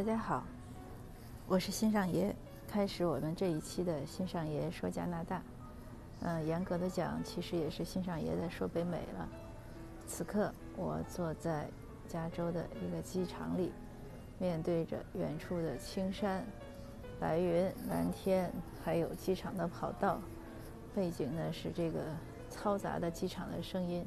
大家好，我是新上爷。开始我们这一期的新上爷说加拿大，严格的讲，其实也是新上爷在说北美了。此刻我坐在加州的一个机场里，面对着远处的青山、白云、蓝天，还有机场的跑道。背景呢是这个嘈杂的机场的声音，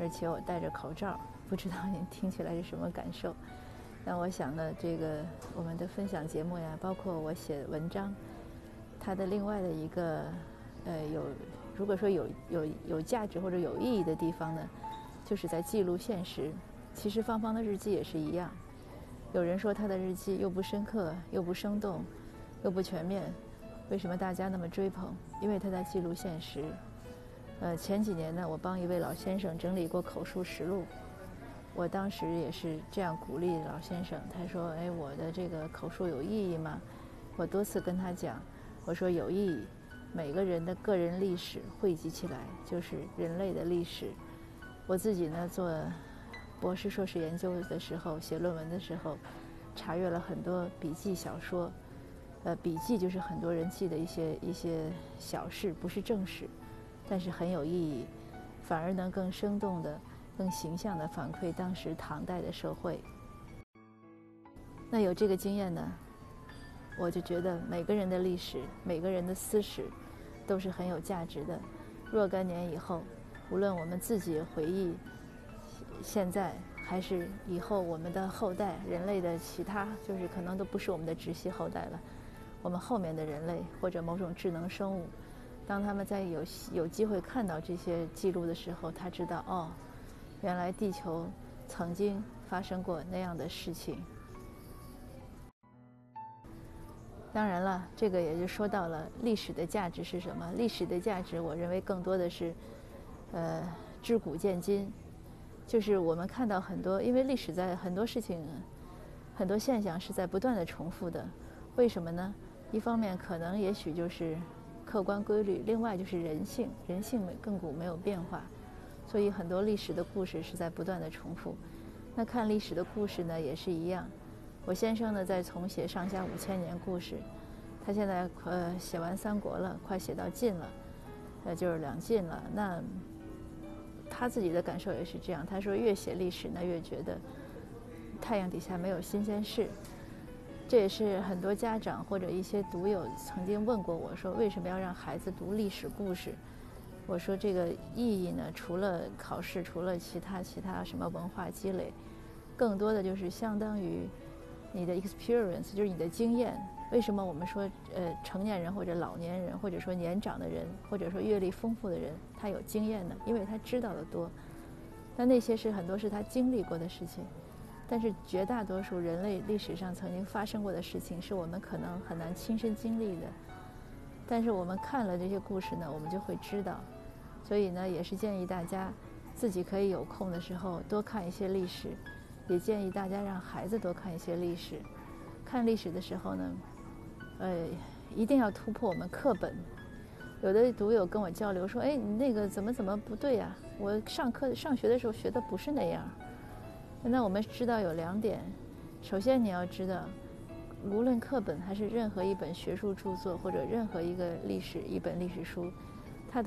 而且我戴着口罩，不知道您听起来是什么感受。但我想呢，这个我们的分享节目呀，包括我写文章，它的另外的一个如果说有价值或者有意义的地方呢，就是在记录现实。其实芳芳的日记也是一样，有人说她的日记又不深刻，又不生动，又不全面，为什么大家那么追捧？因为她在记录现实。前几年呢，我帮一位老先生整理过口述实录，我当时也是这样鼓励老先生，他说：“哎，我的这个口述有意义吗？”我多次跟他讲，我说有意义。每个人的个人历史汇集起来，就是人类的历史。我自己呢，做博士、硕士研究的时候，写论文的时候，查阅了很多笔记小说。笔记就是很多人记的一些小事，不是正史，但是很有意义，反而能更生动的、更形象的反馈当时唐代的社会。那有这个经验呢，我就觉得每个人的历史、每个人的私史都是很有价值的。若干年以后，无论我们自己回忆现在，还是以后我们的后代，人类的其他，就是可能都不是我们的直系后代了，我们后面的人类或者某种智能生物，当他们在有机会看到这些记录的时候，他知道哦，原来地球曾经发生过那样的事情。当然了，这个也就说到了历史的价值是什么。历史的价值，我认为更多的是知古见今，就是我们看到很多，因为历史在很多事情、很多现象是在不断的重复的。为什么呢？一方面可能也许就是客观规律，另外就是人性亘古没有变化，所以很多历史的故事是在不断的重复。那看历史的故事呢，也是一样。我先生呢在重写上下5000年故事，他现在写完三国了，快写到晋了，就是两晋了。那他自己的感受也是这样，他说越写历史呢，越觉得太阳底下没有新鲜事。这也是很多家长或者一些读友曾经问过我说，为什么要让孩子读历史故事？我说这个意义呢，除了考试，除了其他什么文化积累，更多的就是相当于你的 experience， 就是你的经验。为什么我们说成年人或者老年人，或者说年长的人，或者说阅历丰富的人，他有经验呢？因为他知道的多。但那些是很多是他经历过的事情，但是绝大多数人类历史上曾经发生过的事情，是我们可能很难亲身经历的。但是我们看了这些故事呢，我们就会知道。所以呢，也是建议大家自己可以有空的时候多看一些历史，也建议大家让孩子多看一些历史。看历史的时候呢，一定要突破我们课本。有的读友跟我交流说：“哎，你那个怎么不对呀？我上学的时候学的不是那样。”那我们知道有2点，首先你要知道，无论课本还是任何一本学术著作，或者任何一本历史书。他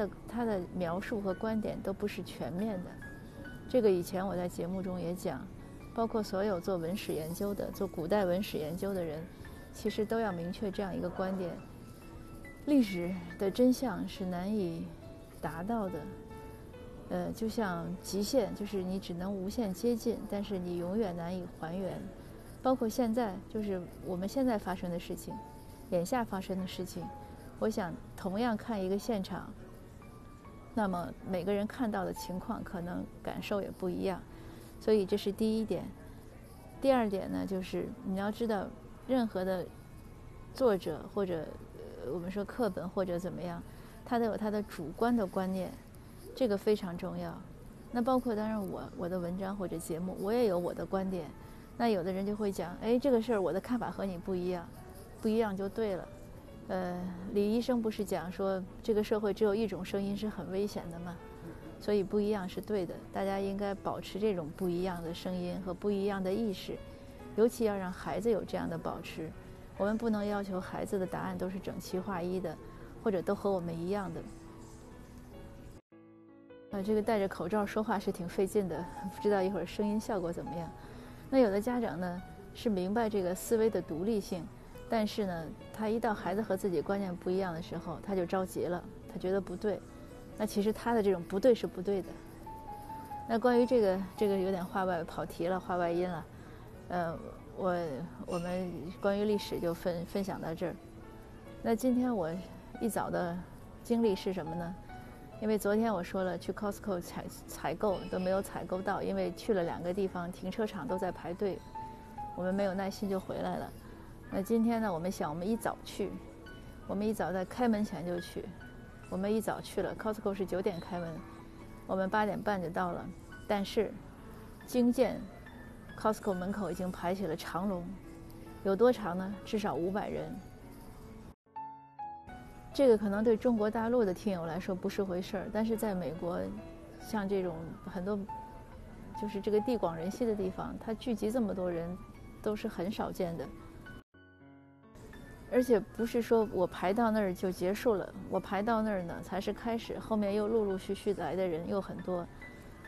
的描述和观点都不是全面的，这个以前我在节目中也讲，包括所有做文史研究的、做古代文史研究的人，其实都要明确这样一个观点：历史的真相是难以达到的，就像极限，就是你只能无限接近，但是你永远难以还原。包括现在，就是我们现在发生的事情，眼下发生的事情，我想同样看一个现场，那么每个人看到的情况可能感受也不一样，所以这是第一点。第二点呢，就是你要知道，任何的作者或者我们说课本或者怎么样，他都有他的主观的观念，这个非常重要。那包括当然我的文章或者节目，我也有我的观点。那有的人就会讲，哎，这个事儿我的看法和你不一样，不一样就对了。李医生不是讲说这个社会只有一种声音是很危险的吗？所以不一样是对的，大家应该保持这种不一样的声音和不一样的意识，尤其要让孩子有这样的保持。我们不能要求孩子的答案都是整齐划一的，或者都和我们一样的。这个戴着口罩说话是挺费劲的，不知道一会儿声音效果怎么样。那有的家长呢是明白这个思维的独立性，但是呢，他一到孩子和自己观念不一样的时候，他就着急了，他觉得不对。那其实他的这种不对是不对的。那关于这个有点话外跑题了，话外音了。我们关于历史就分享到这儿。那今天我一早的经历是什么呢？因为昨天我说了去 Costco 采购都没有采购到，因为去了2个地方停车场都在排队，我们没有耐心就回来了。那今天呢，我们一早去，我们一早在开门前就去，我们一早去了 Costco 是9点开门，我们8点半就到了，但是惊见 Costco 门口已经排起了长龙，有多长呢？至少500人。这个可能对中国大陆的听友来说不是回事儿，但是在美国，像这种很多就是这个地广人稀的地方，它聚集这么多人都是很少见的。而且不是说我排到那儿就结束了，我排到那儿呢才是开始，后面又陆陆续续来的人又很多，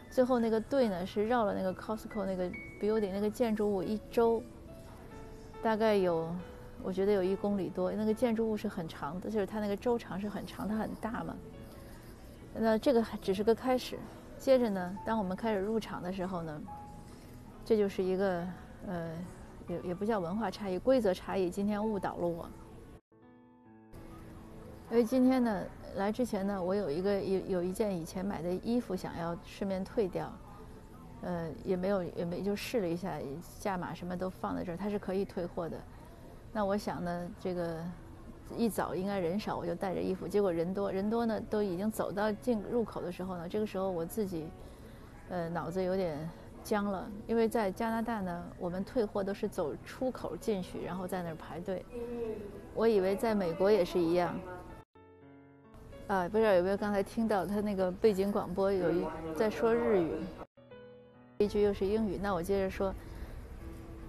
最后那个队呢是绕了那个 Costco 那个 building 那个建筑物一周，大概有。我觉得有1公里多，那个建筑物是很长的，就是它那个周长是很长，它很大嘛。那这个只是个开始，接着呢，当我们开始入场的时候呢，这就是一个也不叫文化差异，规则差异。今天误导了我，因为今天呢来之前呢，我有一件以前买的衣服想要顺便退掉，也没就试了一下，价码什么都放在这儿，它是可以退货的。那我想呢，这个一早应该人少，我就带着衣服。结果人多呢，都已经走到入口的时候呢，这个时候我自己，脑子有点僵了，因为在加拿大呢，我们退货都是走出口进去，然后在那儿排队。我以为在美国也是一样。啊，不知道有没有刚才听到他那个背景广播在说日语，一句又是英语，那我接着说。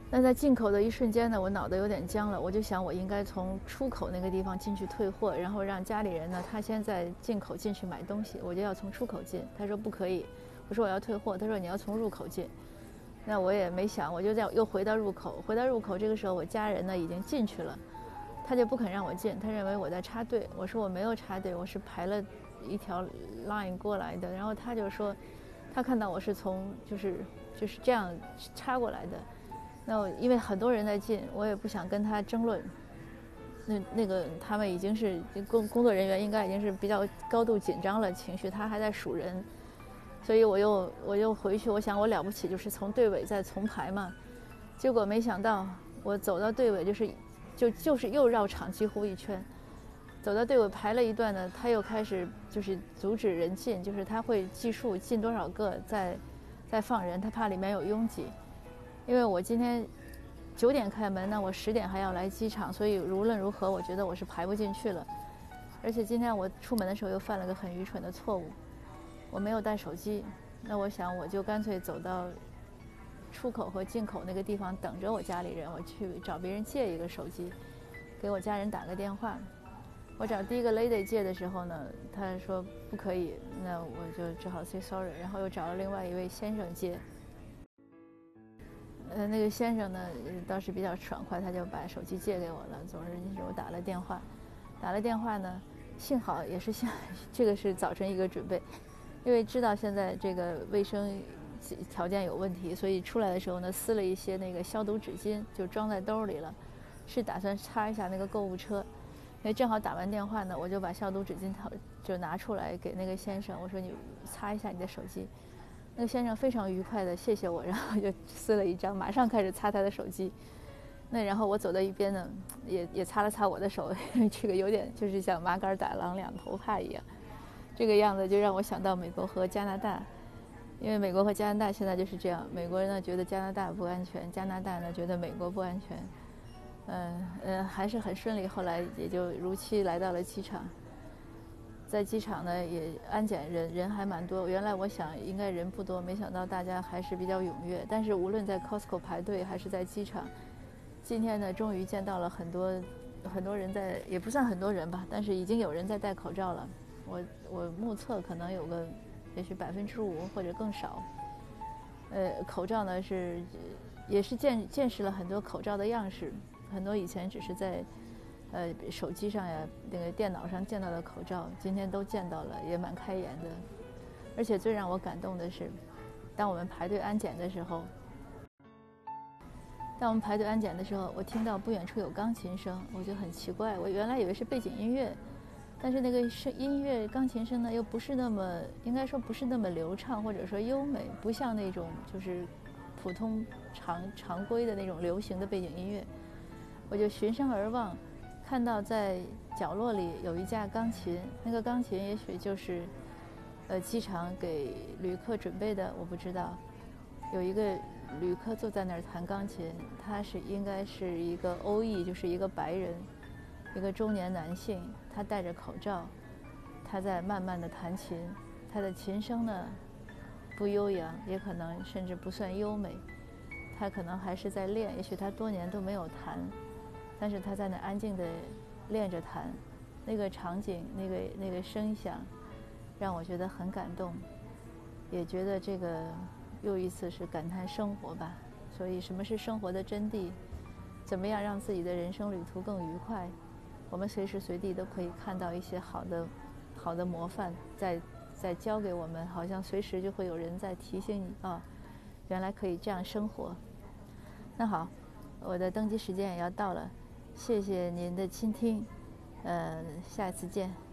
那在进口的一瞬间呢，我脑袋有点僵了，我就想我应该从出口那个地方进去退货，然后让家里人呢，他先在进口进去买东西，我就要从出口进。他说不可以，我说我要退货，他说你要从入口进。那我也没想，我就又回到入口，这个时候我家人呢已经进去了，他就不肯让我进，他认为我在插队。我说我没有插队，我是排了一条 line 过来的。然后他就说，他看到我是从就是这样插过来的。那我因为很多人在进，我也不想跟他争论。那个他们已经是工作人员，应该已经是比较高度紧张了情绪，他还在数人，所以我又回去，我想我了不起就是从队尾再重排嘛。结果没想到我走到队尾就是又绕场几乎一圈，走到队尾排了一段呢，他又开始就是阻止人进，就是他会计数进多少个再放人，他怕里面有拥挤。因为我今天9点开门，那我10点还要来机场，所以无论如何，我觉得我是排不进去了。而且今天我出门的时候又犯了个很愚蠢的错误，我没有带手机。那我想我就干脆走到出口和进口那个地方等着我家里人，我去找别人借一个手机，给我家人打个电话。我找第一个 lady 借的时候呢，他说不可以，那我就只好 say sorry， 然后又找了另外一位先生借。那个先生呢倒是比较爽快，他就把手机借给我了。总之就是我打了电话呢，幸好也是这个是早晨一个准备，因为知道现在这个卫生条件有问题，所以出来的时候呢撕了一些那个消毒纸巾，就装在兜里了，是打算擦一下那个购物车。因为正好打完电话呢，我就把消毒纸巾就拿出来给那个先生，我说你擦一下你的手机。那个先生非常愉快的谢谢我，然后就撕了一张，马上开始擦他的手机。那然后我走到一边呢，也擦了擦我的手，这个有点就是像麻杆打狼两头怕一样。这个样子就让我想到美国和加拿大，因为美国和加拿大现在就是这样，美国人呢觉得加拿大不安全，加拿大呢觉得美国不安全。还是很顺利，后来也就如期来到了机场。在机场呢也安检人还蛮多，原来我想应该人不多，没想到大家还是比较踊跃。但是无论在 Costco 排队还是在机场，今天呢终于见到了很多人在，也不算很多人吧，但是已经有人在戴口罩了。我目测可能有个也许5%或者更少。口罩呢是也是见识了很多口罩的样式，很多以前只是在。手机上呀，那个电脑上见到的口罩，今天都见到了，也蛮开眼的。而且最让我感动的是，当我们排队安检的时候，我听到不远处有钢琴声，我就很奇怪，我原来以为是背景音乐，但是那个音乐钢琴声呢，又不是那么，应该说不是那么流畅，或者说优美，不像那种就是普通常规的那种流行的背景音乐。我就循声而望。看到在角落里有一架钢琴，那个钢琴也许就是，机场给旅客准备的，我不知道。有一个旅客坐在那儿弹钢琴，他是应该是一个欧裔，就是一个白人，一个中年男性，他戴着口罩，他在慢慢的弹琴，他的琴声呢，不悠扬，也可能甚至不算优美，他可能还是在练，也许他多年都没有弹。但是他在那安静地练着弹，那个场景，那个声响，让我觉得很感动，也觉得这个又一次是感叹生活吧。所以什么是生活的真谛？怎么样让自己的人生旅途更愉快？我们随时随地都可以看到一些好的模范在教给我们，好像随时就会有人在提醒你啊，原来可以这样生活。那好，我的登机时间也要到了。谢谢您的倾听，下次见。